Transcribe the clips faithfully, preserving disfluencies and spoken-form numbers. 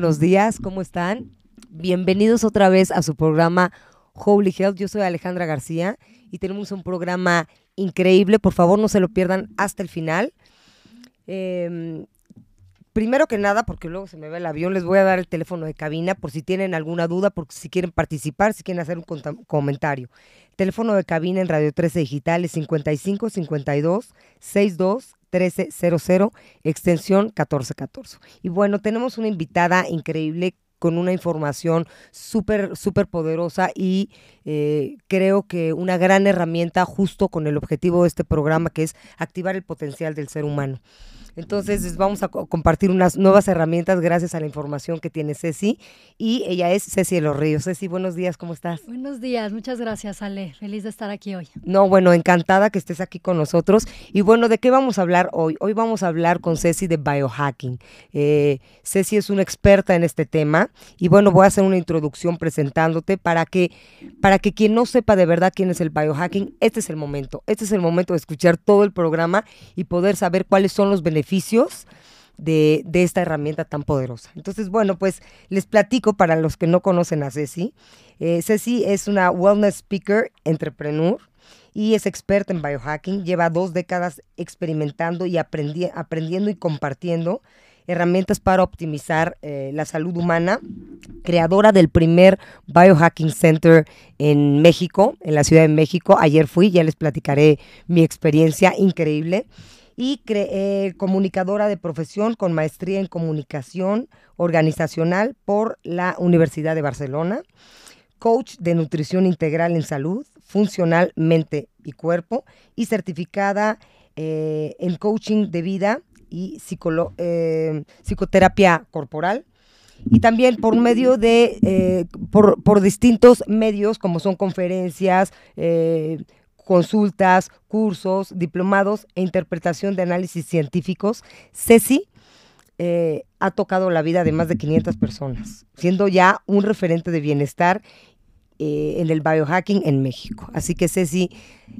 buenos días, ¿cómo están? Bienvenidos otra vez a su programa Holy Health. Yo soy Alejandra García y tenemos un programa increíble. Por favor, no se lo pierdan hasta el final. Eh, primero que nada, porque luego se me va el avión, les voy a dar el teléfono de cabina por si tienen alguna duda, por si quieren participar, si quieren hacer un comentario. El teléfono de cabina en Radio trece Digital es cincuenta y cinco, cincuenta y dos, sesenta y dos, trece cero cero, extensión catorce catorce. Y bueno, tenemos una invitada increíble con una información súper, súper poderosa y eh, creo que una gran herramienta justo con el objetivo de este programa, que es activar el potencial del ser humano. Entonces, les vamos a compartir unas nuevas herramientas gracias a la información que tiene Ceci, y ella es Ceci de los Ríos. Ceci, buenos días, ¿cómo estás? Buenos días, muchas gracias, Ale, feliz de estar aquí hoy. No, bueno, encantada que estés aquí con nosotros. Y bueno, ¿de qué vamos a hablar hoy? Hoy vamos a hablar con Ceci de biohacking. Eh, Ceci es una experta en este tema y bueno, voy a hacer una introducción presentándote para que, para que quien no sepa de verdad quién es el biohacking, este es el momento, este es el momento de escuchar todo el programa y poder saber cuáles son los beneficios beneficios de, de esta herramienta tan poderosa. Entonces, bueno, pues les platico para los que no conocen a Ceci. Eh, Ceci es una wellness speaker, entrepreneur, y es experta en biohacking. Lleva dos décadas experimentando y aprendi- aprendiendo y compartiendo herramientas para optimizar eh, la salud humana, creadora del primer Biohacking Center en México, en la Ciudad de México. Ayer fui, ya les platicaré mi experiencia increíble. Y eh, comunicadora de profesión con maestría en comunicación organizacional por la Universidad de Barcelona, coach de nutrición integral en salud, funcional, mente y cuerpo, y certificada eh, en coaching de vida y psicolo- eh, psicoterapia corporal. Y también por medio de, eh, por, por distintos medios como son conferencias, eh, consultas, cursos, diplomados e interpretación de análisis científicos, Ceci eh, ha tocado la vida de más de quinientas personas, siendo ya un referente de bienestar eh, en el biohacking en México. Así que Ceci,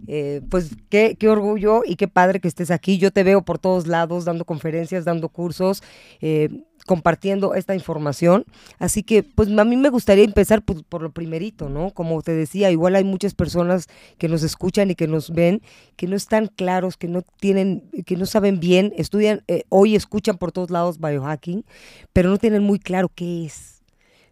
eh, pues qué, qué orgullo y qué padre que estés aquí. Yo te veo por todos lados dando conferencias, dando cursos, eh, compartiendo esta información. Así que, pues, a mí me gustaría empezar por, por lo primerito, ¿no? Como te decía, igual hay muchas personas que nos escuchan y que nos ven, que no están claros, que no tienen, que no saben bien, estudian, eh, hoy escuchan por todos lados biohacking, pero no tienen muy claro qué es,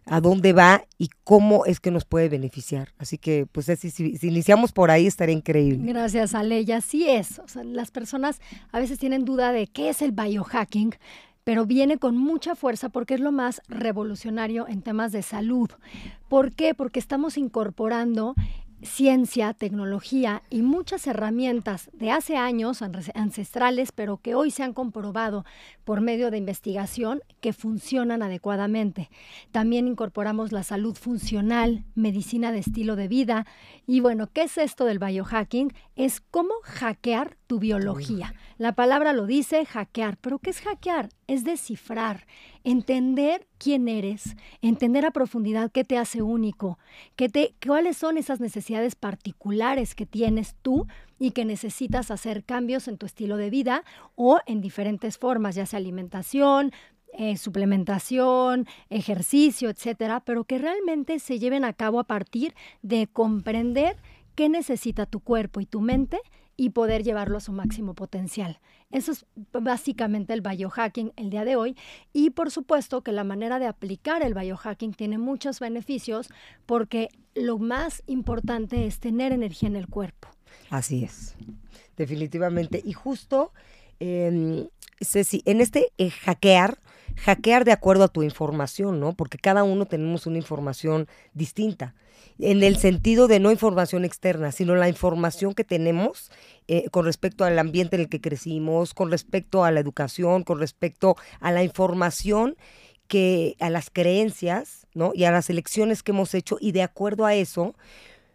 a dónde va y cómo es que nos puede beneficiar. Así que, pues, si, si, si iniciamos por ahí, estaría increíble. Gracias, Ale. Y así es. O sea, las personas a veces tienen duda de qué es el biohacking, pero viene con mucha fuerza porque es lo más revolucionario en temas de salud. ¿Por qué? Porque estamos incorporando ciencia, tecnología y muchas herramientas de hace años, ancestrales, pero que hoy se han comprobado por medio de investigación que funcionan adecuadamente. También incorporamos la salud funcional, medicina de estilo de vida. Y bueno, ¿qué es esto del biohacking? Es cómo hackear tu biología. La palabra lo dice, hackear. ¿Pero qué es hackear? Es descifrar, entender quién eres, entender a profundidad qué te hace único, qué te, cuáles son esas necesidades particulares que tienes tú y que necesitas hacer cambios en tu estilo de vida o en diferentes formas, ya sea alimentación, eh, suplementación, ejercicio, etcétera, pero que realmente se lleven a cabo a partir de comprender qué necesita tu cuerpo y tu mente y poder llevarlo a su máximo potencial. Eso es básicamente el biohacking el día de hoy. Y por supuesto que la manera de aplicar el biohacking tiene muchos beneficios porque lo más importante es tener energía en el cuerpo. Así es, definitivamente. Y justo, eh, Ceci, en este eh, hackear, hackear de acuerdo a tu información, ¿no? Porque cada uno tenemos una información distinta, en el sentido de no información externa, sino la información que tenemos eh, con respecto al ambiente en el que crecimos, con respecto a la educación, con respecto a la información, que a las creencias, ¿no? Y a las elecciones que hemos hecho, y de acuerdo a eso,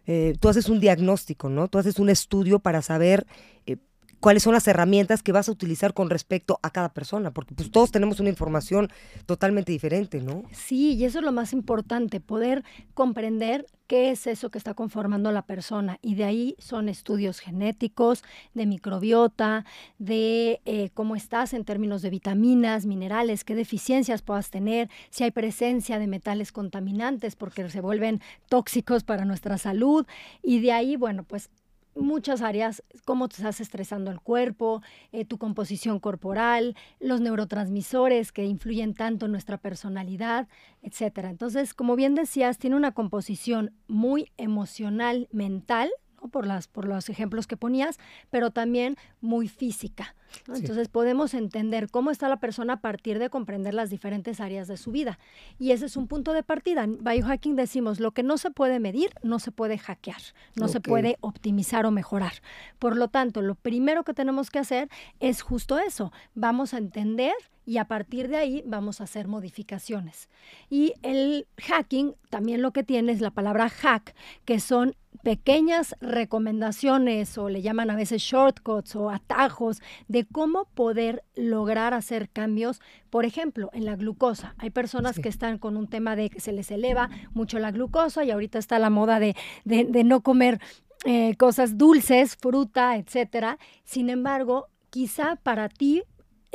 eh, tú haces un diagnóstico, ¿no? Tú haces un estudio para saber eh, cuáles son las herramientas que vas a utilizar con respecto a cada persona, porque pues todos tenemos una información totalmente diferente, ¿no? Sí, y eso es lo más importante, poder comprender qué es eso que está conformando la persona, y de ahí son estudios genéticos, de microbiota, de eh, cómo estás en términos de vitaminas, minerales, qué deficiencias puedas tener, si hay presencia de metales contaminantes porque se vuelven tóxicos para nuestra salud, y de ahí, bueno, pues muchas áreas, cómo te estás estresando el cuerpo, eh, tu composición corporal, los neurotransmisores que influyen tanto en nuestra personalidad, etcétera. Entonces, como bien decías, tiene una composición muy emocional, mental, ¿no? por, las, por los ejemplos que ponías, pero también muy física, ¿no? Sí. Entonces, podemos entender cómo está la persona a partir de comprender las diferentes áreas de su vida. Y ese es un punto de partida. En biohacking decimos, lo que no se puede medir, no se puede hackear, no okay. se puede optimizar o mejorar. Por lo tanto, lo primero que tenemos que hacer es justo eso. Vamos a entender y a partir de ahí vamos a hacer modificaciones. Y el hacking también lo que tiene es la palabra hack, que son pequeñas recomendaciones, o le llaman a veces shortcuts o atajos, de cómo poder lograr hacer cambios, por ejemplo, en la glucosa. Hay personas sí. que están con un tema de que se les eleva mucho la glucosa, y ahorita está la moda de, de, de no comer eh, cosas dulces, fruta, etcétera. Sin embargo, quizá para ti,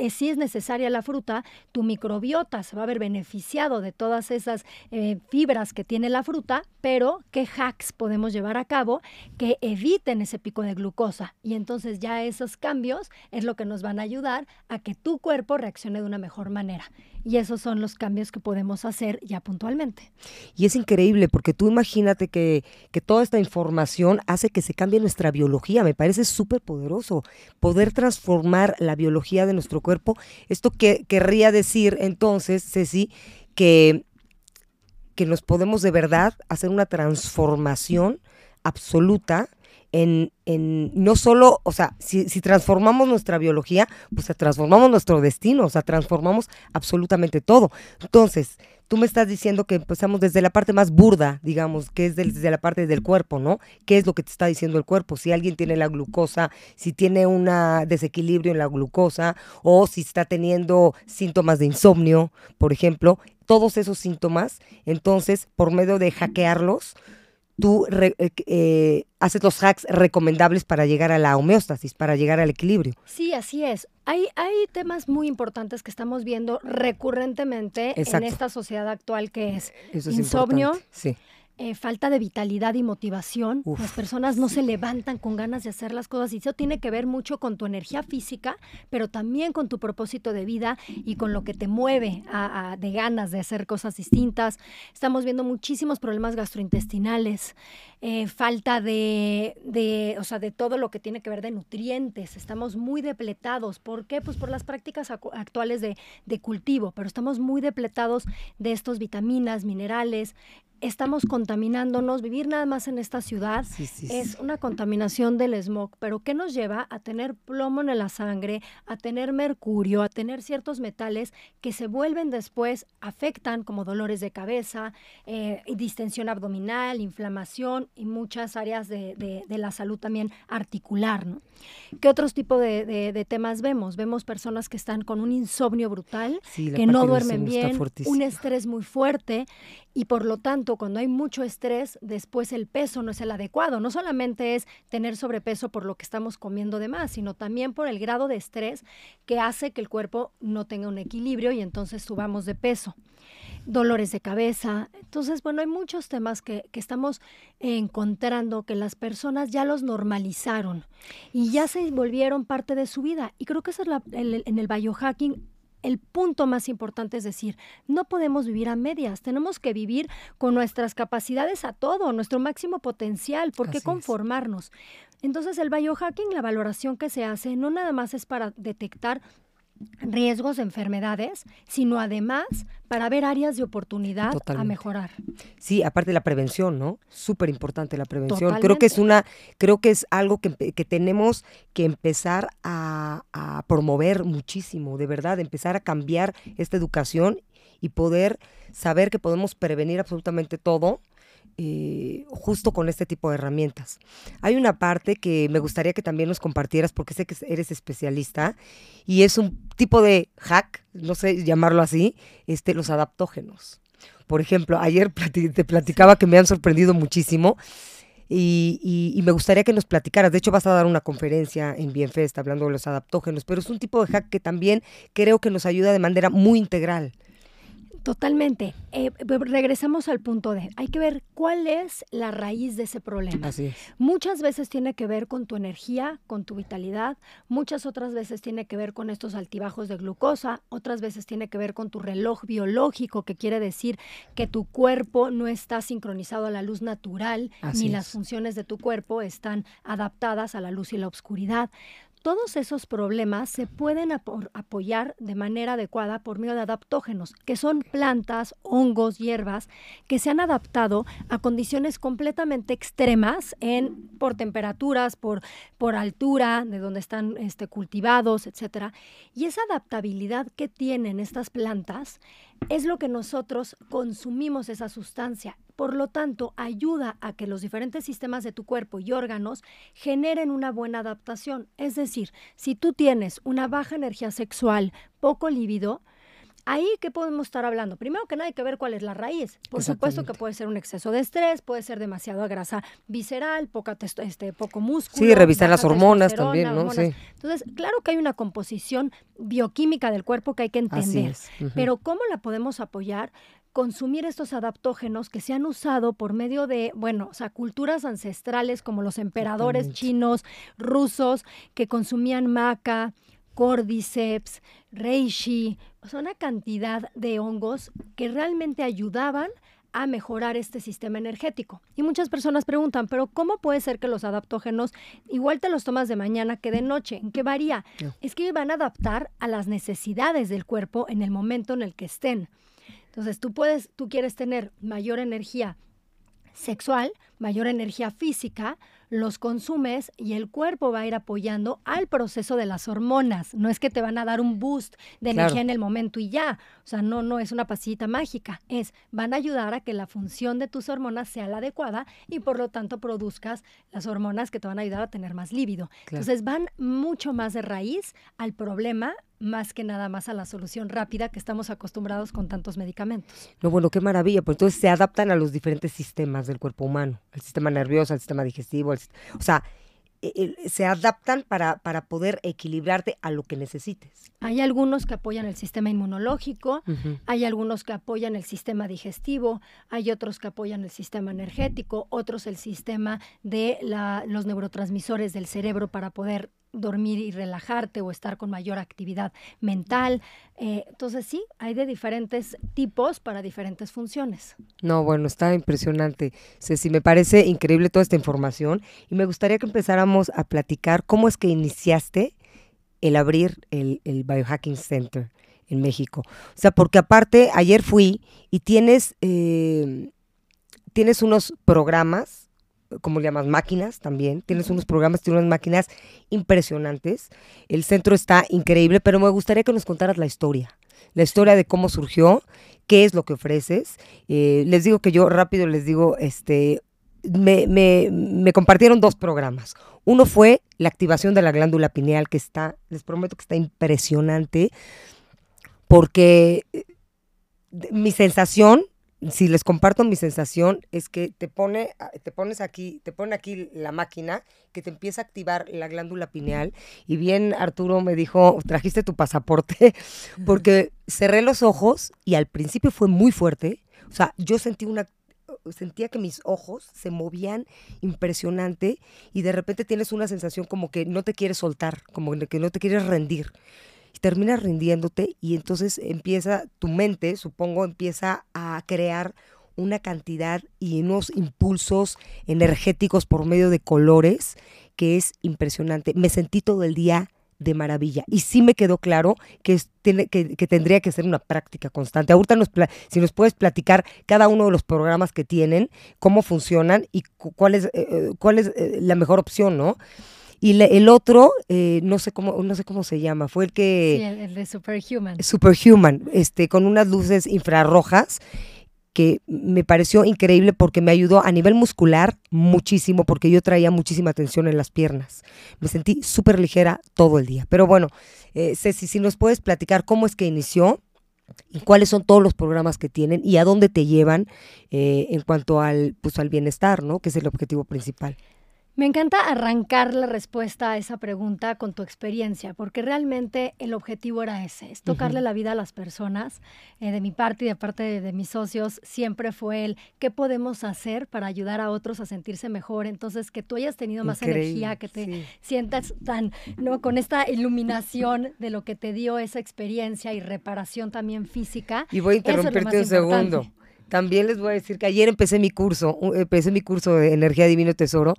Eh, si es necesaria la fruta, tu microbiota se va a ver beneficiado de todas esas eh, fibras que tiene la fruta, pero ¿qué hacks podemos llevar a cabo que eviten ese pico de glucosa? Y entonces ya esos cambios es lo que nos van a ayudar a que tu cuerpo reaccione de una mejor manera. Y esos son los cambios que podemos hacer ya puntualmente. Y es increíble, porque tú imagínate que, que toda esta información hace que se cambie nuestra biología. Me parece súper poderoso poder transformar la biología de nuestro cuerpo. Esto que querría decir entonces, Ceci, que, que nos podemos de verdad hacer una transformación absoluta en, en no solo, o sea, si, si transformamos nuestra biología, pues transformamos nuestro destino, o sea, transformamos absolutamente todo. Entonces, tú me estás diciendo que empezamos desde la parte más burda, digamos, que es del, desde la parte del cuerpo, ¿no? ¿Qué es lo que te está diciendo el cuerpo? Si alguien tiene la glucosa, si tiene un desequilibrio en la glucosa, o si está teniendo síntomas de insomnio, por ejemplo, todos esos síntomas, entonces, por medio de hackearlos, tú re, eh, haces los hacks recomendables para llegar a la homeostasis, para llegar al equilibrio. Sí, así es. Hay, hay temas muy importantes que estamos viendo recurrentemente Exacto. en esta sociedad actual, que es Eso es insomnio, sí. Eh, falta de vitalidad y motivación. Uf, las personas no sí. se levantan con ganas de hacer las cosas, y eso tiene que ver mucho con tu energía física, pero también con tu propósito de vida y con lo que te mueve a, a, de ganas de hacer cosas distintas. Estamos viendo muchísimos problemas gastrointestinales, eh, falta de, de, o sea, de todo lo que tiene que ver de nutrientes. Estamos muy depletados. ¿Por qué? Pues por las prácticas actuales de, de cultivo, pero estamos muy depletados de estos vitaminas, minerales. Estamos contaminándonos. Vivir nada más en esta ciudad sí, sí, es sí. una contaminación del smog, pero ¿qué nos lleva a tener plomo en la sangre, a tener mercurio, a tener ciertos metales que se vuelven después, afectan como dolores de cabeza, eh, distensión abdominal, inflamación y muchas áreas de, de, de la salud también articular, ¿no? ¿Qué otros tipos de, de, de temas vemos? Vemos personas que están con un insomnio brutal, sí, que no duermen bien, un estrés muy fuerte, y por lo tanto, cuando hay mucho estrés, después el peso no es el adecuado. No solamente es tener sobrepeso por lo que estamos comiendo de más, sino también por el grado de estrés que hace que el cuerpo no tenga un equilibrio y entonces subamos de peso. Dolores de cabeza. Entonces, bueno, hay muchos temas que, que estamos encontrando que las personas ya los normalizaron y ya se volvieron parte de su vida. Y creo que eso es la, el, en el biohacking. El punto más importante es decir, no podemos vivir a medias, tenemos que vivir con nuestras capacidades a todo, nuestro máximo potencial, ¿por qué conformarnos? Entonces el biohacking, la valoración que se hace, no nada más es para detectar riesgos de enfermedades, sino además para ver áreas de oportunidad Totalmente. A mejorar. Sí, aparte de la prevención, ¿no? Súper importante la prevención. Totalmente. Creo que es una, creo que es algo que, que tenemos que empezar a, a promover muchísimo, de verdad, empezar a cambiar esta educación y poder saber que podemos prevenir absolutamente todo. eh, justo con este tipo de herramientas. Hay una parte que me gustaría que también nos compartieras, porque sé que eres especialista, y es un tipo de hack, no sé llamarlo así, este, los adaptógenos. Por ejemplo, ayer plati- te platicaba que me han sorprendido muchísimo, Y, y, y me gustaría que nos platicaras. De hecho, vas a dar una conferencia en BienFest hablando de los adaptógenos, pero es un tipo de hack que también creo que nos ayuda de manera muy integral. Totalmente. Eh, regresamos al punto de, hay que ver cuál es la raíz de ese problema. Así es. Muchas veces tiene que ver con tu energía, con tu vitalidad, muchas otras veces tiene que ver con estos altibajos de glucosa, otras veces tiene que ver con tu reloj biológico, que quiere decir que tu cuerpo no está sincronizado a la luz natural, Así ni es. Las funciones de tu cuerpo están adaptadas a la luz y la oscuridad. Todos esos problemas se pueden apo- apoyar de manera adecuada por medio de adaptógenos, que son plantas, hongos, hierbas, que se han adaptado a condiciones completamente extremas en, por temperaturas, por, por altura, de donde están este, cultivados, etcétera. Y esa adaptabilidad que tienen estas plantas es lo que nosotros consumimos esa sustancia. Por lo tanto, ayuda a que los diferentes sistemas de tu cuerpo y órganos generen una buena adaptación. Es decir, si tú tienes una baja energía sexual, poco libido, ahí, ¿qué podemos estar hablando? Primero que nada, hay que ver cuál es la raíz. Por supuesto que puede ser un exceso de estrés, puede ser demasiada grasa visceral, poca testo, este, poco músculo. Sí, revisar las hormonas también, ¿no? Hormonas. Sí. Entonces, claro que hay una composición bioquímica del cuerpo que hay que entender. Uh-huh. Pero ¿cómo la podemos apoyar? Consumir estos adaptógenos que se han usado por medio de, bueno, o sea, culturas ancestrales como los emperadores chinos, rusos, que consumían maca, cordyceps, reishi, o sea, una cantidad de hongos que realmente ayudaban a mejorar este sistema energético. Y muchas personas preguntan, pero ¿cómo puede ser que los adaptógenos igual te los tomas de mañana que de noche? ¿En qué varía? No. Es que van a adaptar a las necesidades del cuerpo en el momento en el que estén. Entonces, tú puedes, tú quieres tener mayor energía sexual, mayor energía física, los consumes y el cuerpo va a ir apoyando al proceso de las hormonas. No es que te van a dar un boost de energía claro. en el momento y ya. O sea, no, no es una pastillita mágica. Es, van a ayudar a que la función de tus hormonas sea la adecuada y por lo tanto produzcas las hormonas que te van a ayudar a tener más líbido. Claro. Entonces, van mucho más de raíz al problema, más que nada más a la solución rápida que estamos acostumbrados con tantos medicamentos. No, bueno, qué maravilla. Pues entonces se adaptan a los diferentes sistemas del cuerpo humano. El sistema nervioso, el sistema digestivo, el, o sea, el, el, se adaptan para, para poder equilibrarte a lo que necesites. Hay algunos que apoyan el sistema inmunológico, uh-huh. hay algunos que apoyan el sistema digestivo, hay otros que apoyan el sistema energético, otros el sistema de la, los neurotransmisores del cerebro para poder dormir y relajarte o estar con mayor actividad mental. Eh, entonces sí, hay de diferentes tipos para diferentes funciones. No, bueno, está impresionante. Ceci, me parece increíble toda esta información y me gustaría que empezáramos a platicar cómo es que iniciaste el abrir el, el Biohacking Center en México. O sea, porque aparte ayer fui y tienes, eh, tienes unos programas, ¿cómo le llamas? Máquinas también. Tienes unos programas, tienes unas máquinas impresionantes. El centro está increíble, pero me gustaría que nos contaras la historia. La historia de cómo surgió, qué es lo que ofreces. Eh, les digo que yo rápido les digo, este, me, me, me compartieron dos programas. Uno fue la activación de la glándula pineal, que está, les prometo que está impresionante, porque mi sensación, si les comparto mi sensación, es que te pone, te pones aquí, te pone aquí la máquina que te empieza a activar la glándula pineal. Y bien, Arturo me dijo, trajiste tu pasaporte, porque cerré los ojos y al principio fue muy fuerte. O sea, yo sentí una, sentía que mis ojos se movían impresionante y de repente tienes una sensación como que no te quieres soltar, como que no te quieres rendir. Y terminas rindiéndote y entonces empieza tu mente, supongo, empieza a crear una cantidad y unos impulsos energéticos por medio de colores que es impresionante. Me sentí todo el día de maravilla y sí me quedó claro que, es, tiene, que, que tendría que ser una práctica constante. Ahorita nos, si nos puedes platicar cada uno de los programas que tienen, cómo funcionan y cu- cuál es, eh, cuál es eh, la mejor opción, ¿no? Y le, el otro, eh, no sé cómo no sé cómo se llama, fue el que... Sí, el, el de Superhuman. Superhuman, este, con unas luces infrarrojas que me pareció increíble porque me ayudó a nivel muscular muchísimo, porque yo traía muchísima tensión en las piernas. Me sentí súper ligera todo el día. Pero bueno, eh, Ceci, si nos puedes platicar cómo es que inició y cuáles son todos los programas que tienen y a dónde te llevan eh, en cuanto al, pues, al bienestar, ¿no? Que es el objetivo principal. Me encanta arrancar la respuesta a esa pregunta con tu experiencia, porque realmente el objetivo era ese, es tocarle uh-huh. la vida a las personas. Eh, de mi parte y de parte de, de mis socios siempre fue el qué podemos hacer para ayudar a otros a sentirse mejor. Entonces, que tú hayas tenido más Increíble, energía, que te sí. sientas tan, ¿no? con esta iluminación de lo que te dio esa experiencia y reparación también física. Y voy a interrumpirte un segundo. También les voy a decir que ayer empecé mi curso, empecé mi curso de Energía Divino Tesoro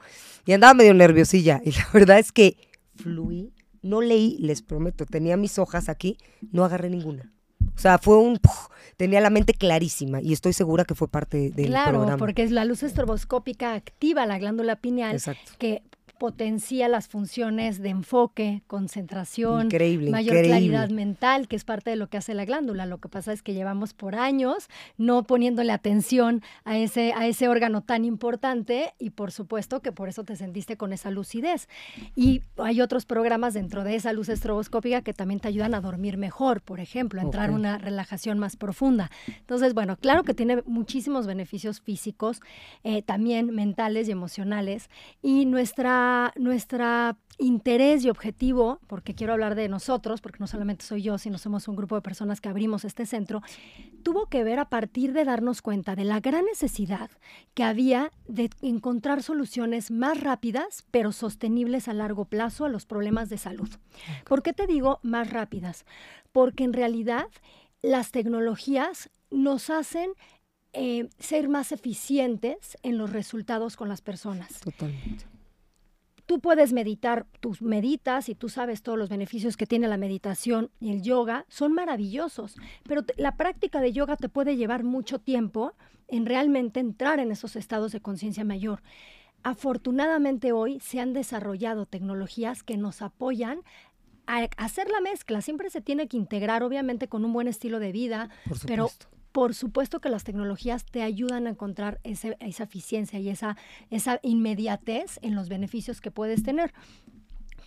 y andaba medio nerviosilla y la verdad es que fluí, no leí, les prometo, tenía mis hojas aquí, no agarré ninguna. O sea, fue un... Puf, tenía la mente clarísima y estoy segura que fue parte del claro, programa. Claro, porque la luz estroboscópica activa la glándula pineal Exacto. que potencia las funciones de enfoque, concentración, increíble, mayor increíble. claridad mental, que es parte de lo que hace la glándula. Lo que pasa es que llevamos por años no poniéndole atención a ese, a ese órgano tan importante y por supuesto que por eso te sentiste con esa lucidez. Y hay otros programas dentro de esa luz estroboscópica que también te ayudan a dormir mejor, por ejemplo, a entrar en okay. una relajación más profunda. Entonces, bueno, claro que tiene muchísimos beneficios físicos, eh, también mentales y emocionales, y nuestra nuestra interés y objetivo, porque quiero hablar de nosotros, porque no solamente soy yo, sino somos un grupo de personas que abrimos este centro, tuvo que ver a partir de darnos cuenta de la gran necesidad que había de encontrar soluciones más rápidas, pero sostenibles a largo plazo a los problemas de salud. ¿Por qué te digo más rápidas? Porque en realidad las tecnologías nos hacen eh, ser más eficientes en los resultados con las personas. Totalmente. Tú puedes meditar, tus meditas y tú sabes todos los beneficios que tiene la meditación y el yoga, son maravillosos, pero la práctica de yoga te puede llevar mucho tiempo en realmente entrar en esos estados de conciencia mayor. Afortunadamente hoy se han desarrollado tecnologías que nos apoyan a hacer la mezcla. Siempre se tiene que integrar, obviamente, con un buen estilo de vida, pero... Por supuesto que las tecnologías te ayudan a encontrar ese, esa eficiencia y esa, esa inmediatez en los beneficios que puedes tener.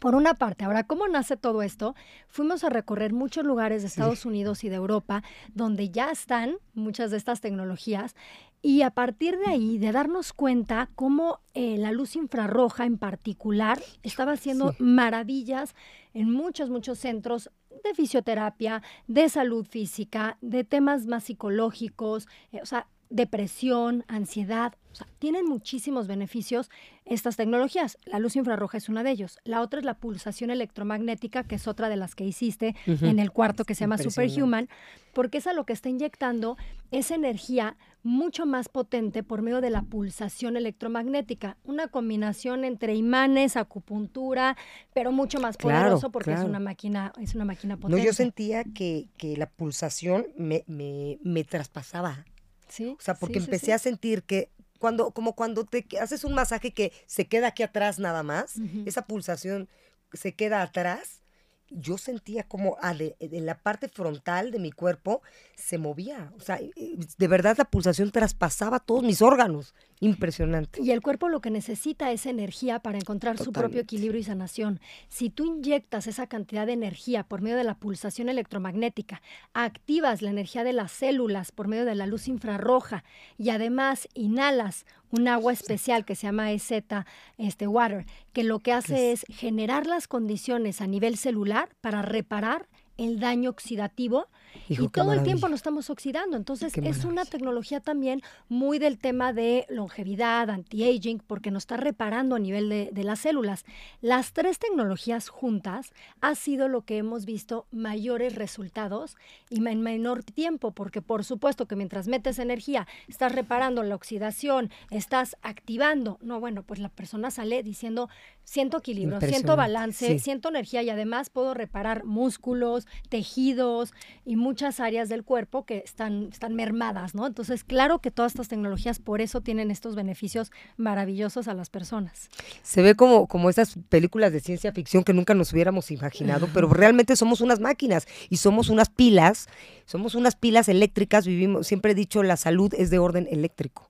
Por una parte, ahora, ¿cómo nace todo esto? Fuimos a recorrer muchos lugares de Estados sí. Unidos y de Europa donde ya están muchas de estas tecnologías. Y a partir de ahí, de darnos cuenta cómo eh, la luz infrarroja en particular estaba haciendo sí. maravillas en muchos, muchos centros de fisioterapia, de salud física, de temas más psicológicos, eh, o sea, depresión, ansiedad. O sea, tienen muchísimos beneficios estas tecnologías. La luz infrarroja es una de ellos. La otra es la pulsación electromagnética, que es otra de las que hiciste uh-huh. en el cuarto que se llama Superhuman, porque es a lo que está inyectando esa energía mucho más potente por medio de la pulsación electromagnética. Una combinación entre imanes, acupuntura, pero mucho más poderoso claro, porque claro. es una máquina, es una máquina potente. No, yo sentía que, que la pulsación me, me, me traspasaba. Sí, o sea, porque sí, empecé sí, sí. a sentir que cuando, como cuando te haces un masaje que se queda aquí atrás nada más, uh-huh. esa pulsación se queda atrás, yo sentía como ah, de, de la parte frontal de mi cuerpo se movía. O sea, de verdad la pulsación traspasaba todos mis órganos. Impresionante. Y el cuerpo lo que necesita es energía para encontrar Totalmente. su propio equilibrio y sanación. Si tú inyectas esa cantidad de energía por medio de la pulsación electromagnética, activas la energía de las células por medio de la luz infrarroja y además inhalas un agua especial que se llama E Z, este water, que lo que hace es generar las condiciones a nivel celular para reparar el daño oxidativo. Hijo, y todo maravilla. el tiempo lo estamos oxidando. Entonces, es una tecnología también muy del tema de longevidad, anti-aging, porque nos está reparando a nivel de, de las células. Las tres tecnologías juntas ha sido lo que hemos visto mayores resultados y en menor tiempo, porque por supuesto que mientras metes energía, estás reparando la oxidación, estás activando. No, bueno, pues la persona sale diciendo, siento equilibrio, siento balance, sí. siento energía y además puedo reparar músculos, tejidos y muchas áreas del cuerpo que están, están mermadas, ¿no? Entonces, claro que todas estas tecnologías por eso tienen estos beneficios maravillosos a las personas. Se ve como, como esas películas de ciencia ficción que nunca nos hubiéramos imaginado, pero realmente somos unas máquinas y somos unas pilas, somos unas pilas eléctricas, vivimos, siempre he dicho, la salud es de orden eléctrico.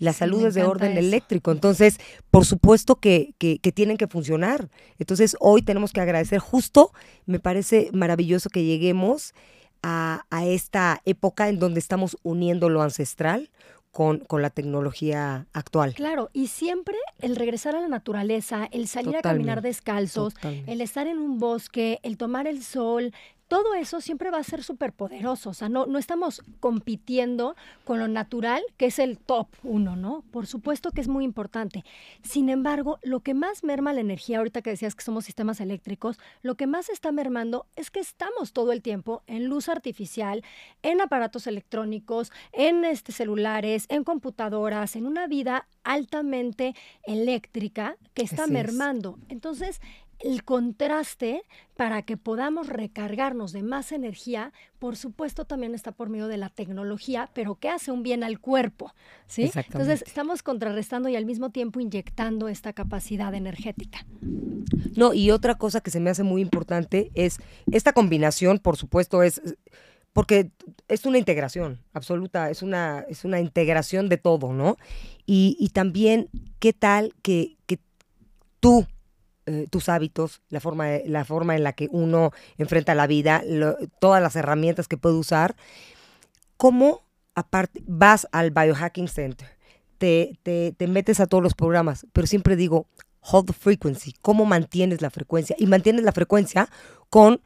La salud sí, es de orden eso. eléctrico, entonces por supuesto que, que, que tienen que funcionar. Entonces hoy tenemos que agradecer, justo me parece maravilloso que lleguemos a, a esta época en donde estamos uniendo lo ancestral con, con la tecnología actual. Claro, y siempre el regresar a la naturaleza, el salir totalmente, a caminar descalzos, totalmente. el estar en un bosque, el tomar el sol, todo eso siempre va a ser súper poderoso. O sea, no, no estamos compitiendo con lo natural, que es el top uno, ¿no? Por supuesto que es muy importante. Sin embargo, lo que más merma la energía, ahorita que decías que somos sistemas eléctricos, lo que más está mermando es que estamos todo el tiempo en luz artificial, en aparatos electrónicos, en este, celulares, en computadoras, en una vida altamente eléctrica que está Así mermando. Es. Entonces, el contraste para que podamos recargarnos de más energía, por supuesto también está por medio de la tecnología, pero que hace un bien al cuerpo, ¿sí? Entonces estamos contrarrestando y al mismo tiempo inyectando esta capacidad energética. No, y otra cosa que se me hace muy importante es esta combinación, por supuesto, es porque es una integración absoluta, es una, es una integración de todo, ¿no? Y, y también, ¿qué tal que, que tú tus hábitos, la forma, la forma en la que uno enfrenta la vida, lo, todas las herramientas que puede usar, cómo aparte vas al Biohacking Center, te, te, te metes a todos los programas, pero siempre digo, hold the frequency, cómo mantienes la frecuencia, y mantienes la frecuencia con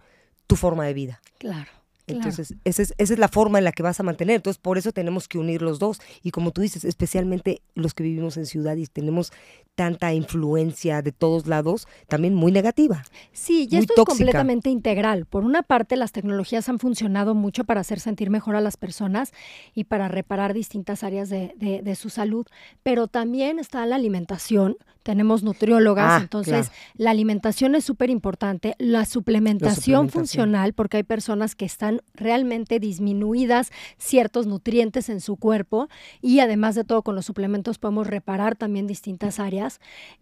tu forma de vida. Claro. Entonces, claro. esa, es, esa es la forma en la que vas a mantener. Entonces, por eso tenemos que unir los dos. Y como tú dices, especialmente los que vivimos en ciudad y tenemos tanta influencia de todos lados, también muy negativa. Sí, y esto es completamente integral. Por una parte, las tecnologías han funcionado mucho para hacer sentir mejor a las personas y para reparar distintas áreas de, de, de su salud. Pero también está la alimentación. Tenemos nutriólogas, ah, entonces claro. la alimentación es súper importante, la suplementación, la suplementación funcional, porque hay personas que están realmente disminuidas ciertos nutrientes en su cuerpo y además de todo con los suplementos podemos reparar también distintas áreas.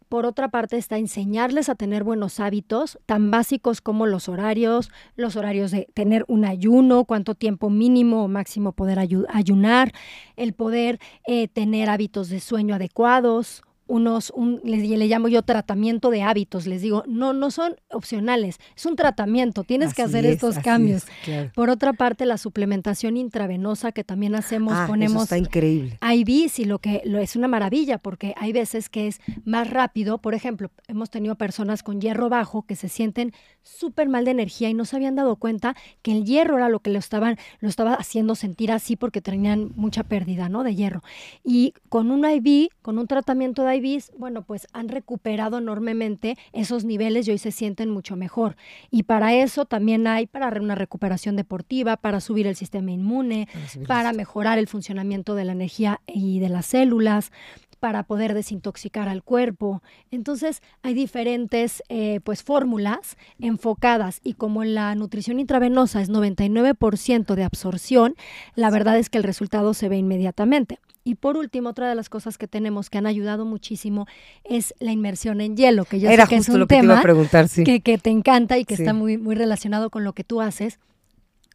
Por otra parte está enseñarles a tener buenos hábitos tan básicos como los horarios, los horarios de tener un ayuno, cuánto tiempo mínimo o máximo poder ayunar, el poder eh, tener hábitos de sueño adecuados, unos, un, le, le llamo yo tratamiento de hábitos, les digo, no, no son opcionales, es un tratamiento, tienes así que hacer es, estos cambios. Es, claro. Por otra parte, la suplementación intravenosa que también hacemos, ah, ponemos eso está increíble. I Vs y lo que lo, es una maravilla porque hay veces que es más rápido, por ejemplo, hemos tenido personas con hierro bajo que se sienten súper mal de energía y no se habían dado cuenta que el hierro era lo que lo, estaban, lo estaba haciendo sentir así porque tenían mucha pérdida, ¿no? de hierro. Y con un I V, con un tratamiento de I V, bueno, pues han recuperado enormemente esos niveles y hoy se sienten mucho mejor. Y para eso también hay para una recuperación deportiva, para subir el sistema inmune, para, para mejorar el funcionamiento de la energía y de las células, para poder desintoxicar al cuerpo. Entonces, hay diferentes eh, pues, fórmulas enfocadas y como la nutrición intravenosa es noventa y nueve por ciento de absorción, la verdad es que el resultado se ve inmediatamente. Y por último, otra de las cosas que tenemos que han ayudado muchísimo es la inmersión en hielo, que yo Era sé que es un lo que tema te iba a preguntar, sí. que, que te encanta y que sí. está muy, muy relacionado con lo que tú haces.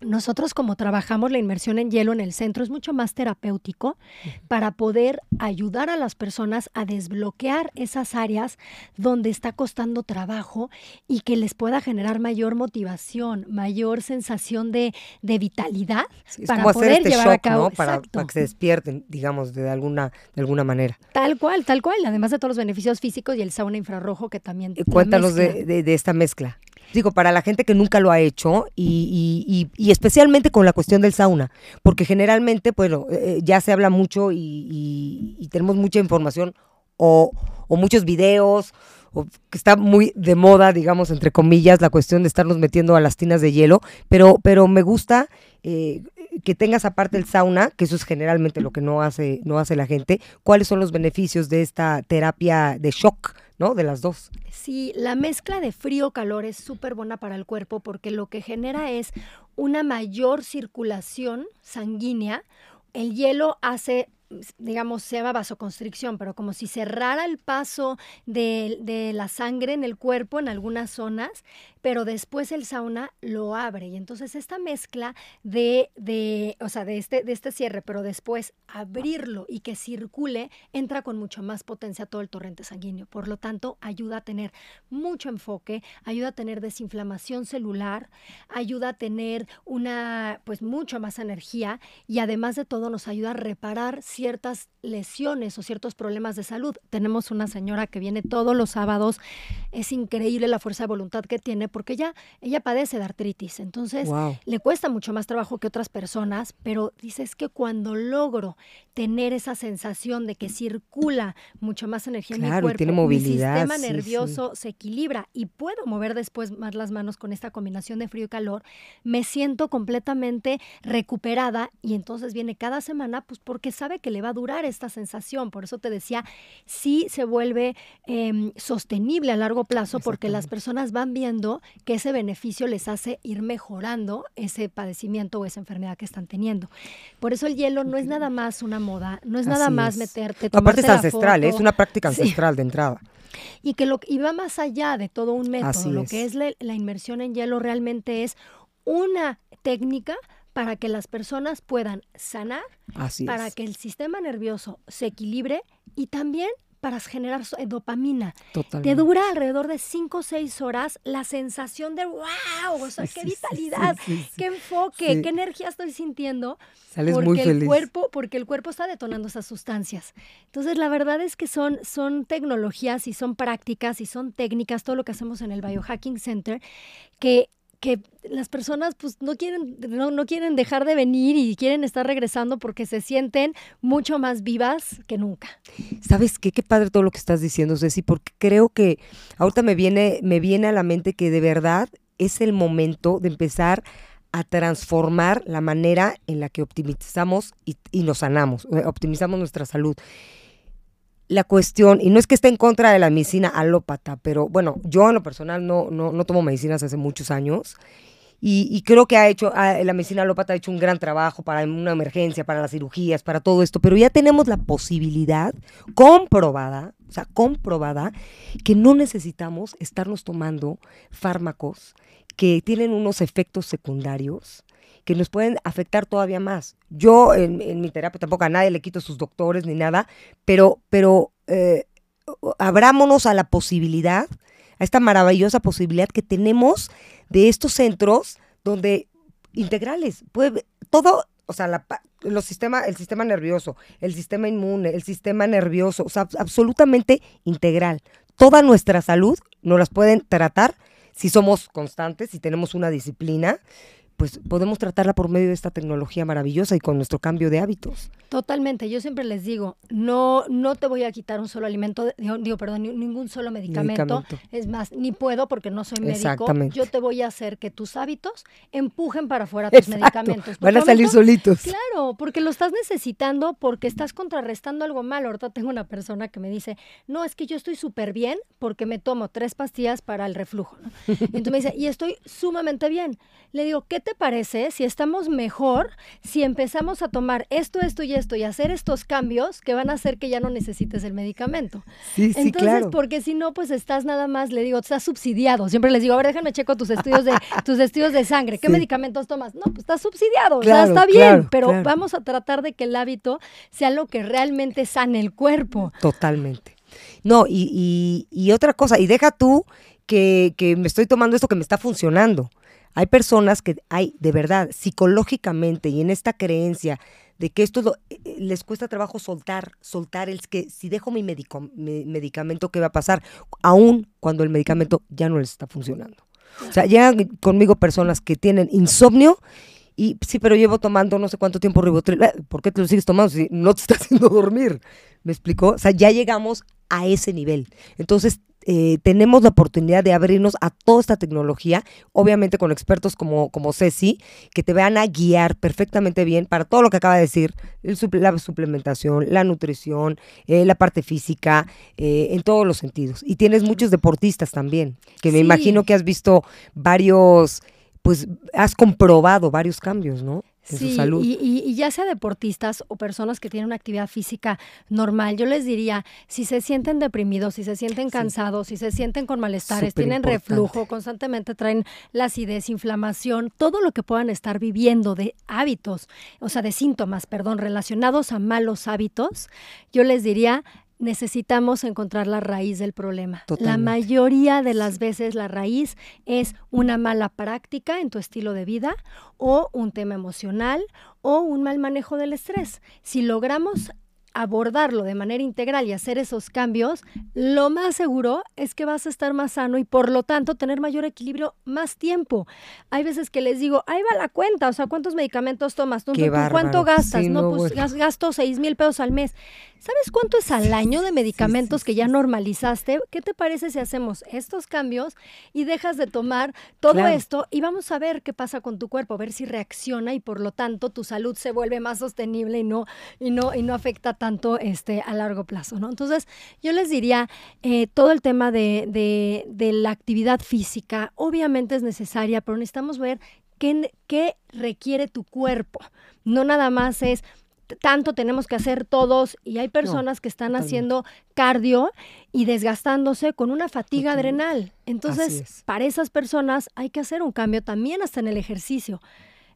Nosotros como trabajamos la inmersión en hielo en el centro es mucho más terapéutico para poder ayudar a las personas a desbloquear esas áreas donde está costando trabajo y que les pueda generar mayor motivación, mayor sensación de, de vitalidad sí, es para como poder hacer este llevar shock, a cabo. ¿No? Para, para que se despierten, digamos, de alguna, de alguna manera. Tal cual, tal cual, además de todos los beneficios físicos y el sauna infrarrojo que también... Eh, cuéntanos de, de, de esta mezcla. Digo, para la gente que nunca lo ha hecho y, y, y, y especialmente con la cuestión del sauna, porque generalmente, bueno, eh, ya se habla mucho y, y, y tenemos mucha información o, o muchos videos, o que está muy de moda, digamos, entre comillas, la cuestión de estarnos metiendo a las tinas de hielo, pero, pero me gusta eh, que tengas aparte el sauna, que eso es generalmente lo que no hace, no hace la gente, ¿cuáles son los beneficios de esta terapia de shock, ¿no? De las dos. Sí, la mezcla de frío-calor es súper buena para el cuerpo porque lo que genera es una mayor circulación sanguínea. El hielo hace, digamos, se llama vasoconstricción, pero como si cerrara el paso de, de la sangre en el cuerpo en algunas zonas, pero después el sauna lo abre. Y entonces esta mezcla de, de o sea, de este, de este cierre, pero después abrirlo y que circule, entra con mucho más potencia todo el torrente sanguíneo. Por lo tanto, ayuda a tener mucho enfoque, ayuda a tener desinflamación celular, ayuda a tener una, pues, mucho más energía y además de todo nos ayuda a reparar ciertas lesiones o ciertos problemas de salud. Tenemos una señora que viene todos los sábados, es increíble la fuerza de voluntad que tiene porque ella, ella padece de artritis, entonces wow. le cuesta mucho más trabajo que otras personas, pero dice es que cuando logro tener esa sensación de que circula mucho más energía claro, en mi cuerpo, tiene movilidad, mi sistema sí, nervioso sí. se equilibra y puedo mover después más las manos con esta combinación de frío y calor, me siento completamente recuperada y entonces viene cada semana pues porque sabe que que le va a durar esta sensación. Por eso te decía, sí se vuelve eh, sostenible a largo plazo porque las personas van viendo que ese beneficio les hace ir mejorando ese padecimiento o esa enfermedad que están teniendo. Por eso el hielo no es nada más una moda, no es Así nada más es. meterte, tomarte Aparte es la ancestral, foto. Es una práctica ancestral sí. de entrada. Y que lo, y va más allá de todo un método. Así lo es. que es la, la inmersión en hielo realmente es una técnica para que las personas puedan sanar, Así para es. que el sistema nervioso se equilibre y también para generar dopamina. Totalmente. Te dura alrededor de cinco o seis horas la sensación de ¡wow! O sea, sí, qué vitalidad, sí, sí, sí, sí. qué enfoque, sí. qué energía estoy sintiendo. Sales porque muy feliz. El cuerpo, porque el cuerpo está detonando esas sustancias. Entonces, la verdad es que son, son tecnologías y son prácticas y son técnicas, todo lo que hacemos en el Biohacking Center, que... que las personas pues no quieren, no, no quieren dejar de venir y quieren estar regresando porque se sienten mucho más vivas que nunca. ¿Sabes qué? Qué padre todo lo que estás diciendo, Ceci, porque creo que ahorita me viene, me viene a la mente que de verdad es el momento de empezar a transformar la manera en la que optimizamos y, y nos sanamos, optimizamos nuestra salud. La cuestión, y no es que esté en contra de la medicina alópata, pero bueno, yo en lo personal no, no, no tomo medicinas hace muchos años y, y creo que ha hecho, la medicina alópata ha hecho un gran trabajo para una emergencia, para las cirugías, para todo esto, pero ya tenemos la posibilidad comprobada, o sea, comprobada, que no necesitamos estarnos tomando fármacos que tienen unos efectos secundarios que nos pueden afectar todavía más. Yo en, en mi terapia tampoco a nadie le quito sus doctores ni nada, pero, pero eh, abrámonos a la posibilidad, a esta maravillosa posibilidad que tenemos de estos centros donde integrales, puede, todo, o sea, la, los sistema, el sistema nervioso, el sistema inmune, el sistema nervioso, o sea, absolutamente integral. Toda nuestra salud nos las pueden tratar si somos constantes, si tenemos una disciplina, pues podemos tratarla por medio de esta tecnología maravillosa y con nuestro cambio de hábitos. Totalmente, yo siempre les digo, no, no te voy a quitar un solo alimento, digo, digo perdón, ni, ningún solo medicamento. medicamento, es más, ni puedo porque no soy médico, yo te voy a hacer que tus hábitos empujen para afuera tus Exacto. medicamentos. Van a salir solitos. Claro, porque lo estás necesitando, porque estás contrarrestando algo malo. Ahorita tengo una persona que me dice, no, es que yo estoy súper bien porque me tomo tres pastillas para el reflujo, ¿no? Entonces me dice, y estoy sumamente bien. Le digo, ¿qué ¿Qué te parece si estamos mejor, si empezamos a tomar esto, esto y esto y hacer estos cambios que van a hacer que ya no necesites el medicamento? Sí, sí, Entonces, claro. porque si no, pues estás nada más, le digo, estás subsidiado. Siempre les digo, a ver, déjame checo tus estudios de, tus estudios de sangre. ¿Qué sí. medicamentos tomas? No, pues estás subsidiado, claro, o sea, está bien, claro, pero claro. vamos a tratar de que el hábito sea lo que realmente sane el cuerpo. Totalmente. No, y, y, y otra cosa, y deja tú que, que me estoy tomando esto que me está funcionando. Hay personas que hay, de verdad, psicológicamente y en esta creencia de que esto lo, les cuesta trabajo soltar, soltar el que si dejo mi, medico, mi medicamento, ¿qué va a pasar? Aún cuando el medicamento ya no les está funcionando. O sea, llegan conmigo personas que tienen insomnio y sí, pero llevo tomando no sé cuánto tiempo Ribotril. ¿Por qué te lo sigues tomando si no te está haciendo dormir? ¿Me explicó? O sea, ya llegamos a ese nivel. Entonces, eh, tenemos la oportunidad de abrirnos a toda esta tecnología, obviamente con expertos como, como Ceci, que te van a guiar perfectamente bien para todo lo que acaba de decir, el, la suplementación, la nutrición, eh, la parte física, eh, en todos los sentidos. Y tienes muchos deportistas también, que me sí. imagino que has visto varios, pues has comprobado varios cambios, ¿no? En sí, su salud. Y, y, y ya sea deportistas o personas que tienen una actividad física normal, yo les diría, si se sienten deprimidos, si se sienten cansados, sí. si se sienten con malestares, Súper tienen importante. reflujo, constantemente traen la acidez, inflamación, todo lo que puedan estar viviendo de hábitos, o sea, de síntomas, perdón, relacionados a malos hábitos, yo les diría, necesitamos encontrar la raíz del problema. Totalmente. La mayoría de las veces la raíz es una mala práctica en tu estilo de vida o un tema emocional o un mal manejo del estrés. Si logramos abordarlo de manera integral y hacer esos cambios, lo más seguro es que vas a estar más sano y por lo tanto tener mayor equilibrio más tiempo. Hay veces que les digo, ahí va la cuenta, o sea, ¿cuántos medicamentos tomas? ¿Tú, tú, ¿Cuánto gastas? Sí, no, no pues bueno. gasto seis mil pesos al mes. ¿Sabes cuánto es al año de medicamentos sí, sí, que ya normalizaste? ¿Qué te parece si hacemos estos cambios y dejas de tomar todo claro. esto y vamos a ver qué pasa con tu cuerpo, a ver si reacciona y por lo tanto tu salud se vuelve más sostenible y no, y no, y no afecta tanto? tanto este, a largo plazo, ¿no? Entonces, yo les diría, eh, todo el tema de, de, de la actividad física obviamente es necesaria, pero necesitamos ver qué, qué requiere tu cuerpo. No nada más es tanto tenemos que hacer todos y hay personas no, que están también. haciendo cardio y desgastándose con una fatiga okay. adrenal. Entonces, es. para esas personas hay que hacer un cambio también hasta en el ejercicio.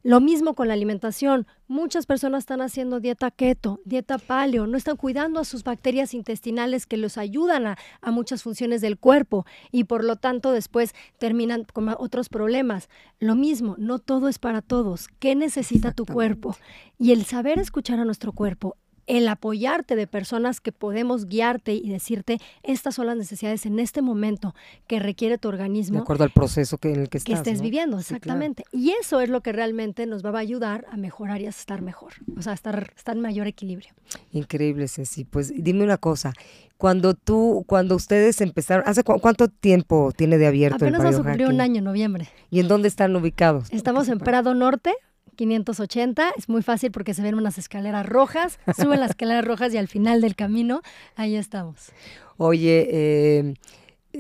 Lo mismo con la alimentación. Muchas personas están haciendo dieta keto, dieta paleo, no están cuidando a sus bacterias intestinales que los ayudan a, a muchas funciones del cuerpo y por lo tanto después terminan con otros problemas. Lo mismo, no todo es para todos. ¿Qué necesita tu cuerpo? Y el saber escuchar a nuestro cuerpo, el apoyarte de personas que podemos guiarte y decirte estas son las necesidades en este momento que requiere tu organismo. De acuerdo al proceso que, en el que estás. Que estés ¿no? viviendo, exactamente. Sí, claro. Y eso es lo que realmente nos va a ayudar a mejorar y a estar mejor, o sea, a estar, estar en mayor equilibrio. Increíble, Ceci. Pues dime una cosa, cuando tú, cuando ustedes empezaron, ¿hace cu- cuánto tiempo tiene de abierto el Biohacking? Apenas nos ocurrió un año, en noviembre. ¿Y en dónde están ubicados? Estamos en Prado Norte, quinientos ochenta, es muy fácil porque se ven unas escaleras rojas, suben las escaleras rojas y al final del camino, ahí estamos. Oye, eh,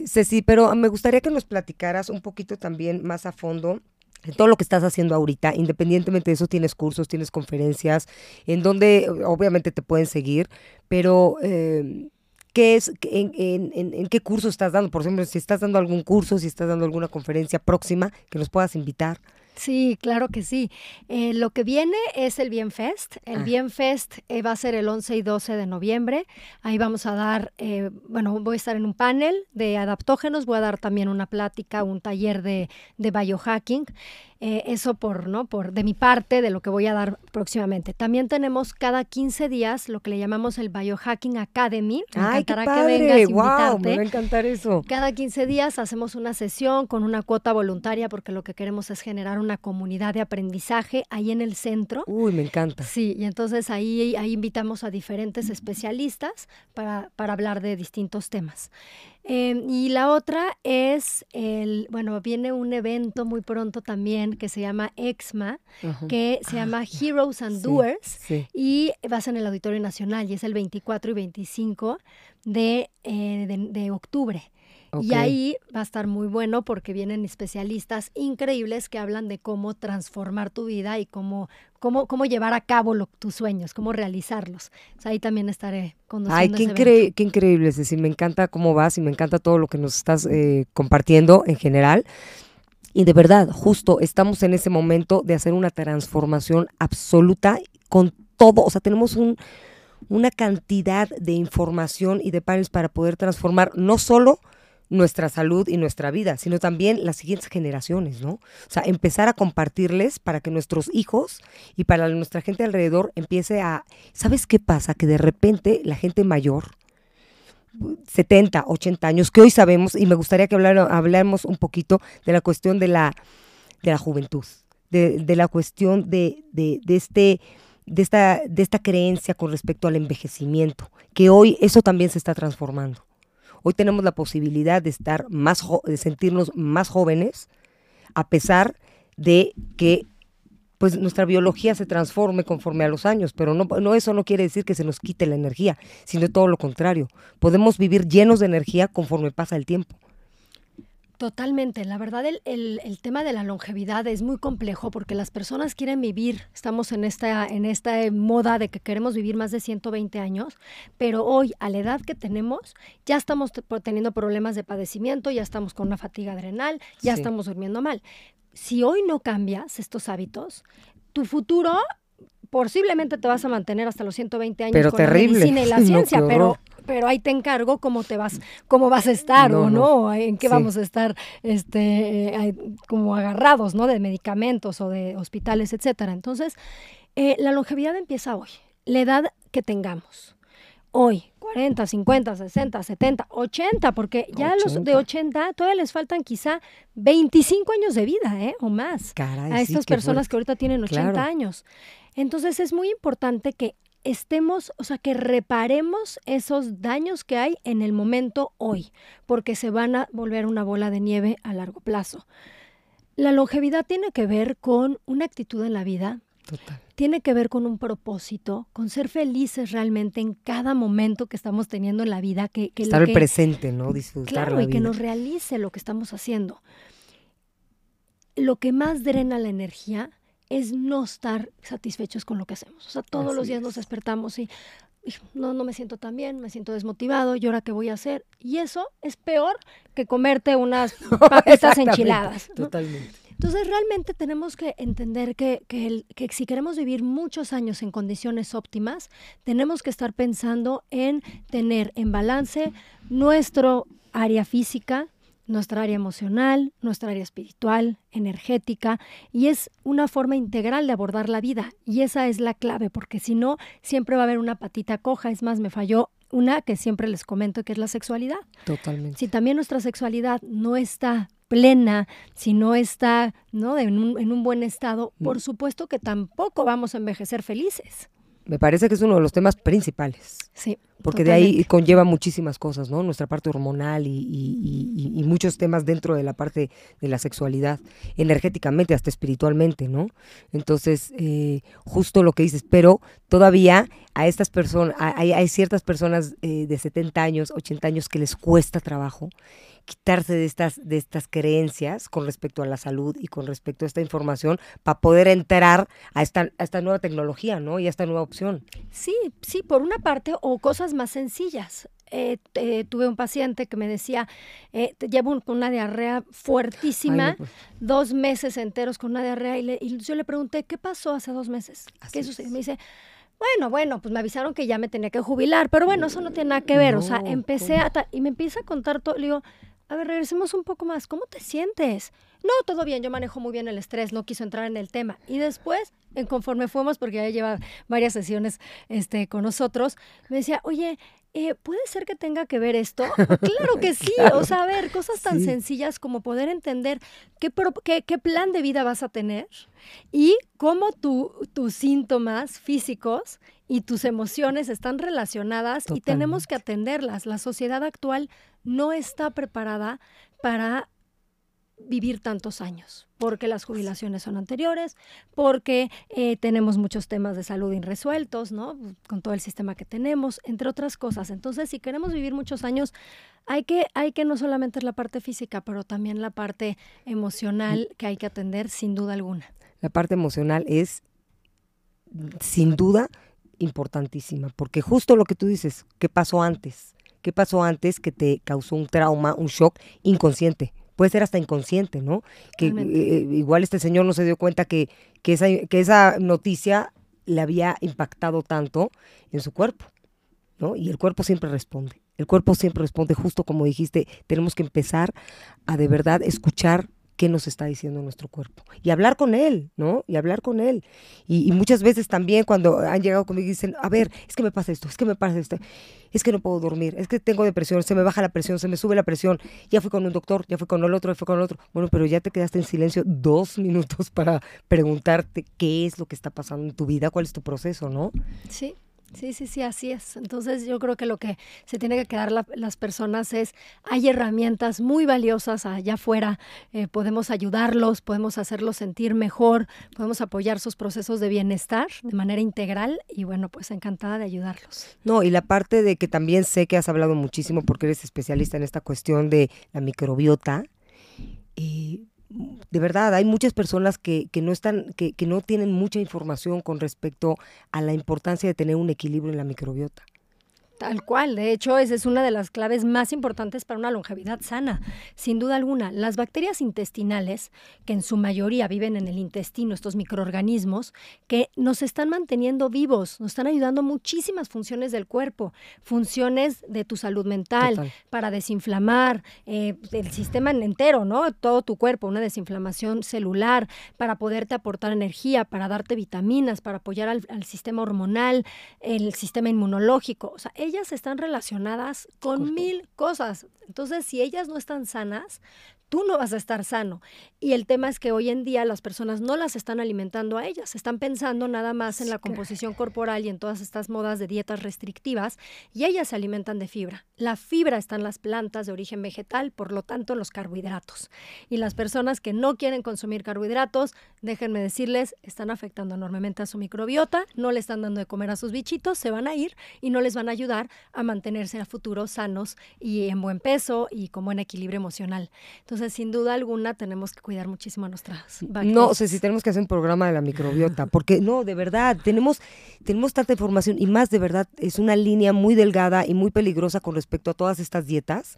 Ceci, pero me gustaría que nos platicaras un poquito también más a fondo en todo lo que estás haciendo ahorita, independientemente de eso tienes cursos, tienes conferencias, en donde obviamente te pueden seguir, pero... Eh, ¿Qué es, en, en, en, en qué curso estás dando? Por ejemplo, si estás dando algún curso, si estás dando alguna conferencia próxima que nos puedas invitar. Sí, claro que sí. Eh, lo que viene es el BienFest. El ah. BienFest eh, va a ser el once y doce de noviembre. Ahí vamos a dar, eh, bueno, voy a estar en un panel de adaptógenos, voy a dar también una plática, un taller de, de biohacking. Eh, eso por, ¿no? por de mi parte, de lo que voy a dar próximamente. También tenemos cada quince días lo que le llamamos el Biohacking Academy. Me Ay, encantará qué padre. que vengas, wow, invitarte. Me va a encantar eso. Cada quince días hacemos una sesión con una cuota voluntaria porque lo que queremos es generar una comunidad de aprendizaje ahí en el centro. Uy, me encanta. Sí, y entonces ahí, ahí invitamos a diferentes especialistas para, para hablar de distintos temas. Eh, y la otra es, el bueno, viene un evento muy pronto también que se llama EXMA, uh-huh. que se ah, llama Heroes and sí, Doers, sí. y va a ser en el Auditorio Nacional, y es el veinticuatro y veinticinco de, eh, de, de octubre. Okay. Y ahí va a estar muy bueno porque vienen especialistas increíbles que hablan de cómo transformar tu vida y cómo, cómo, cómo llevar a cabo lo, tus sueños, cómo realizarlos. O sea, ahí también estaré conduciendo. Ay, qué, ese incre- evento. qué increíble, Ceci. Me encanta cómo vas y me encanta todo lo que nos estás eh, compartiendo en general. Y de verdad, justo estamos en ese momento de hacer una transformación absoluta con todo. O sea, tenemos un... una cantidad de información y de pares para poder transformar no solo nuestra salud y nuestra vida, sino también las siguientes generaciones, ¿no? O sea, empezar a compartirles para que nuestros hijos y para nuestra gente alrededor empiece a... ¿Sabes qué pasa? Que de repente la gente mayor, setenta, ochenta años, que hoy sabemos, y me gustaría que hablar, habláramos un poquito de la cuestión de la, de la juventud, de, de la cuestión de, de, de este... de esta de esta creencia con respecto al envejecimiento, que hoy eso también se está transformando. Hoy tenemos la posibilidad de estar más jo- de sentirnos más jóvenes, a pesar de que pues nuestra biología se transforme conforme a los años, pero no, no eso no quiere decir que se nos quite la energía, sino todo lo contrario. Podemos vivir llenos de energía conforme pasa el tiempo. Totalmente. La verdad, el, el, el tema de la longevidad es muy complejo porque las personas quieren vivir. Estamos en esta, en esta moda de que queremos vivir más de ciento veinte años, pero hoy, a la edad que tenemos, ya estamos teniendo problemas de padecimiento, ya estamos con una fatiga adrenal, ya sí. estamos durmiendo mal. Si hoy no cambias estos hábitos, tu futuro posiblemente te vas a mantener hasta los ciento veinte años pero con terrible. La medicina y la ciencia, no, pero... pero ahí te encargo cómo te vas, cómo vas a estar no, o no, no, en qué sí. vamos a estar este, eh, como agarrados, ¿no? De medicamentos o de hospitales, etcétera. Entonces, eh, la longevidad empieza hoy, la edad que tengamos. Hoy, cuarenta, cincuenta, sesenta, setenta, ochenta, porque ya ochenta. Los de ochenta todavía les faltan quizá veinticinco años de vida, ¿eh? O más. Caray, a estas sí, personas que ahorita tienen ochenta claro. años. Entonces, es muy importante que estemos, o sea, que reparemos esos daños que hay en el momento hoy, porque se van a volver una bola de nieve a largo plazo. La longevidad tiene que ver con una actitud en la vida, total. Tiene que ver con un propósito, con ser felices realmente en cada momento que estamos teniendo en la vida. Que, que estar lo que, presente, ¿no? Disfrutar claro, la vida. Claro, y que nos realice lo que estamos haciendo. Lo que más drena la energía es no estar satisfechos con lo que hacemos. O sea, todos así los días es. Nos despertamos y, y no, no me siento tan bien, me siento desmotivado, ¿y ahora qué voy a hacer? Y eso es peor que comerte unas papitas enchiladas, ¿no? Totalmente. Entonces, realmente tenemos que entender que, que, el, que si queremos vivir muchos años en condiciones óptimas, tenemos que estar pensando en tener en balance nuestro área física, nuestra área emocional, nuestra área espiritual, energética, y es una forma integral de abordar la vida, y esa es la clave, porque si no, siempre va a haber una patita coja. Es más, me falló una que siempre les comento, que es la sexualidad. Totalmente. Si también nuestra sexualidad no está plena, si no está, ¿no?, en un, en un buen estado, no. por supuesto que tampoco vamos a envejecer felices. Me parece que es uno de los temas principales. Sí. Porque totalmente. De ahí conlleva muchísimas cosas, ¿no? Nuestra parte hormonal y, y, y, y muchos temas dentro de la parte de la sexualidad, energéticamente, hasta espiritualmente, ¿no? Entonces, eh, justo lo que dices, pero todavía a estas personas, hay, hay ciertas personas eh, de setenta años, ochenta años que les cuesta trabajo quitarse de estas, de estas creencias con respecto a la salud y con respecto a esta información para poder entrar a esta, a esta nueva tecnología, ¿no? Y a esta nueva opción. Sí, sí, por una parte, o cosas más sencillas. Eh, eh, tuve un paciente que me decía, eh, llevo un, una diarrea fuertísima, Ay, no, pues. dos meses enteros con una diarrea, y, le, y yo le pregunté, ¿qué pasó hace dos meses? Así ¿Qué sucedió? Es. Me dice... Bueno, bueno, pues me avisaron que ya me tenía que jubilar, pero bueno, eso no tiene nada que ver, no, o sea, empecé a... Ta- y me empieza a contar todo, le digo, a ver, regresemos un poco más, ¿cómo te sientes? No, todo bien, yo manejo muy bien el estrés, no quiso entrar en el tema. Y después, en conforme fuimos, porque ya lleva varias sesiones este, con nosotros, me decía, oye, eh, ¿puede ser que tenga que ver esto? Claro que sí, claro. O sea, a ver, cosas tan sí. sencillas como poder entender qué, pro- qué, qué plan de vida vas a tener, y cómo tu, tus síntomas físicos y tus emociones están relacionadas. Totalmente. Y tenemos que atenderlas. La sociedad actual no está preparada para vivir tantos años, porque las jubilaciones son anteriores, porque eh, tenemos muchos temas de salud irresueltos, ¿no? Con todo el sistema que tenemos, entre otras cosas. Entonces, si queremos vivir muchos años, hay que, hay que no solamente la parte física, pero también la parte emocional que hay que atender, sin duda alguna. La parte emocional es, sin duda, importantísima, porque justo lo que tú dices, ¿qué pasó antes? ¿Qué pasó antes que te causó un trauma, un shock inconsciente? Puede ser hasta inconsciente, ¿no? Que eh, igual este señor no se dio cuenta que, que, esa, que esa noticia le había impactado tanto en su cuerpo, ¿no? Y el cuerpo siempre responde. El cuerpo siempre responde, justo como dijiste, tenemos que empezar a de verdad escuchar qué nos está diciendo nuestro cuerpo. Y hablar con él, ¿no? Y hablar con él. Y, y muchas veces también cuando han llegado conmigo y dicen, a ver, es que me pasa esto, es que me pasa esto. Es que no puedo dormir, es que tengo depresión, se me baja la presión, se me sube la presión, ya fui con un doctor, ya fui con el otro, ya fui con el otro. Bueno, pero ya te quedaste en silencio dos minutos para preguntarte qué es lo que está pasando en tu vida, cuál es tu proceso, ¿no? Sí, Sí, sí, sí, así es. Entonces yo creo que lo que se tiene que quedar la, las personas es, hay herramientas muy valiosas allá afuera, eh, podemos ayudarlos, podemos hacerlos sentir mejor, podemos apoyar sus procesos de bienestar de manera integral y bueno, pues encantada de ayudarlos. No, y la parte de que también sé que has hablado muchísimo porque eres especialista en esta cuestión de la microbiota, y de verdad, hay muchas personas que, que no están, que, que no tienen mucha información con respecto a la importancia de tener un equilibrio en la microbiota. Tal cual, de hecho, esa es una de las claves más importantes para una longevidad sana. Sin duda alguna, las bacterias intestinales, que en su mayoría viven en el intestino, estos microorganismos, que nos están manteniendo vivos, nos están ayudando muchísimas funciones del cuerpo, funciones de tu salud mental, Total. para desinflamar eh, el sistema entero, ¿no? Todo tu cuerpo, una desinflamación celular, para poderte aportar energía, para darte vitaminas, para apoyar al, al sistema hormonal, el sistema inmunológico, o sea, ellas están relacionadas con Justo. mil cosas. Entonces, si ellas no están sanas, tú no vas a estar sano. Y el tema es que hoy en día las personas no las están alimentando a ellas, están pensando nada más en la composición corporal y en todas estas modas de dietas restrictivas, y ellas se alimentan de fibra. La fibra está en las plantas de origen vegetal, por lo tanto en los carbohidratos. Y las personas que no quieren consumir carbohidratos, déjenme decirles, están afectando enormemente a su microbiota, no le están dando de comer a sus bichitos, se van a ir y no les van a ayudar a mantenerse a futuro sanos y en buen peso y con buen equilibrio emocional. Entonces, Entonces, sin duda alguna, tenemos que cuidar muchísimo a nuestras bacterias. No, o sea, si tenemos que hacer un programa de la microbiota, porque no, de verdad, tenemos, tenemos tanta información y más de verdad, es una línea muy delgada y muy peligrosa con respecto a todas estas dietas.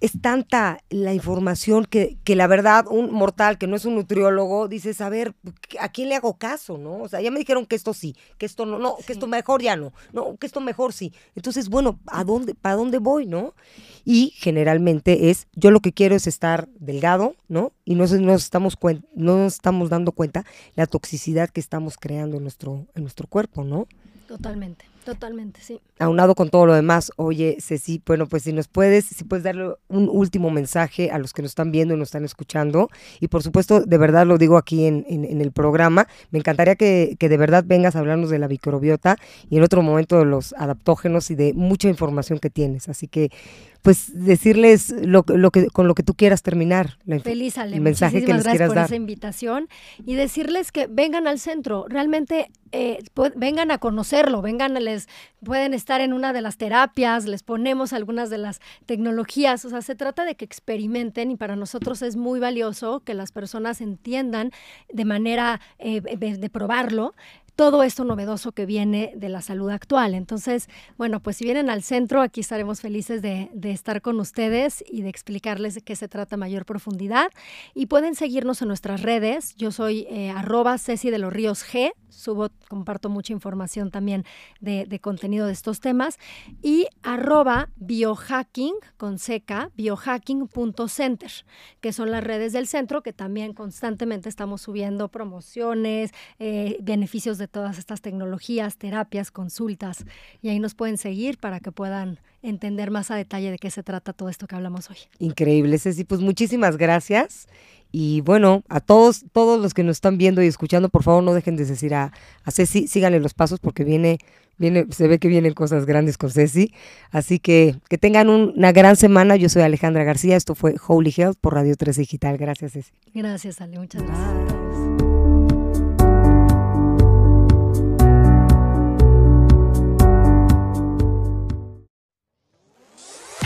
Es tanta la información que, que la verdad, un mortal que no es un nutriólogo, dices, a ver, ¿a quién le hago caso, no? O sea, ya me dijeron que esto sí, que esto no, no, sí. que esto mejor ya no, no, que esto mejor sí. Entonces, bueno, ¿a dónde, para dónde voy, no? Y generalmente es, yo lo que quiero es estar delgado, ¿no? Y no nos estamos, cuen, no nos estamos dando cuenta la toxicidad que estamos creando en nuestro, en nuestro cuerpo, ¿no? Totalmente. Totalmente, sí. Aunado con todo lo demás, oye, Ceci, bueno, pues si nos puedes, si puedes darle un último mensaje a los que nos están viendo y nos están escuchando, y por supuesto, de verdad lo digo aquí en, en, en el programa, me encantaría que, que de verdad vengas a hablarnos de la microbiota y en otro momento de los adaptógenos y de mucha información que tienes, así que pues decirles lo, lo que, con lo que tú quieras terminar. La, Feliz, Ale, el mensaje muchísimas que les gracias quieras por dar. Esa invitación y decirles que vengan al centro, realmente eh, vengan a conocerlo, vengan a les pueden estar en una de las terapias, les ponemos algunas de las tecnologías, o sea, se trata de que experimenten y para nosotros es muy valioso que las personas entiendan de manera eh, de, de probarlo, todo esto novedoso que viene de la salud actual. Entonces, bueno, pues si vienen al centro, aquí estaremos felices de, de estar con ustedes y de explicarles de qué se trata a mayor profundidad. Y pueden seguirnos en nuestras redes. Yo soy eh, arroba Ceci de los Ríos G. Subo, comparto mucha información también de, de contenido de estos temas. Y arroba biohacking, con seca, biohacking punto center, que son las redes del centro, que también constantemente estamos subiendo promociones, eh, beneficios de de todas estas tecnologías, terapias, consultas, y ahí nos pueden seguir para que puedan entender más a detalle de qué se trata todo esto que hablamos hoy. Increíble, Ceci, pues muchísimas gracias y bueno, a todos todos los que nos están viendo y escuchando, por favor no dejen de decir a, a Ceci, síganle los pasos porque viene, viene, se ve que vienen cosas grandes con Ceci, así que que tengan un, una gran semana. Yo soy Alejandra García, esto fue Holy Health por Radio trece Digital. Gracias, Ceci. Gracias, Ale, muchas gracias. Bye.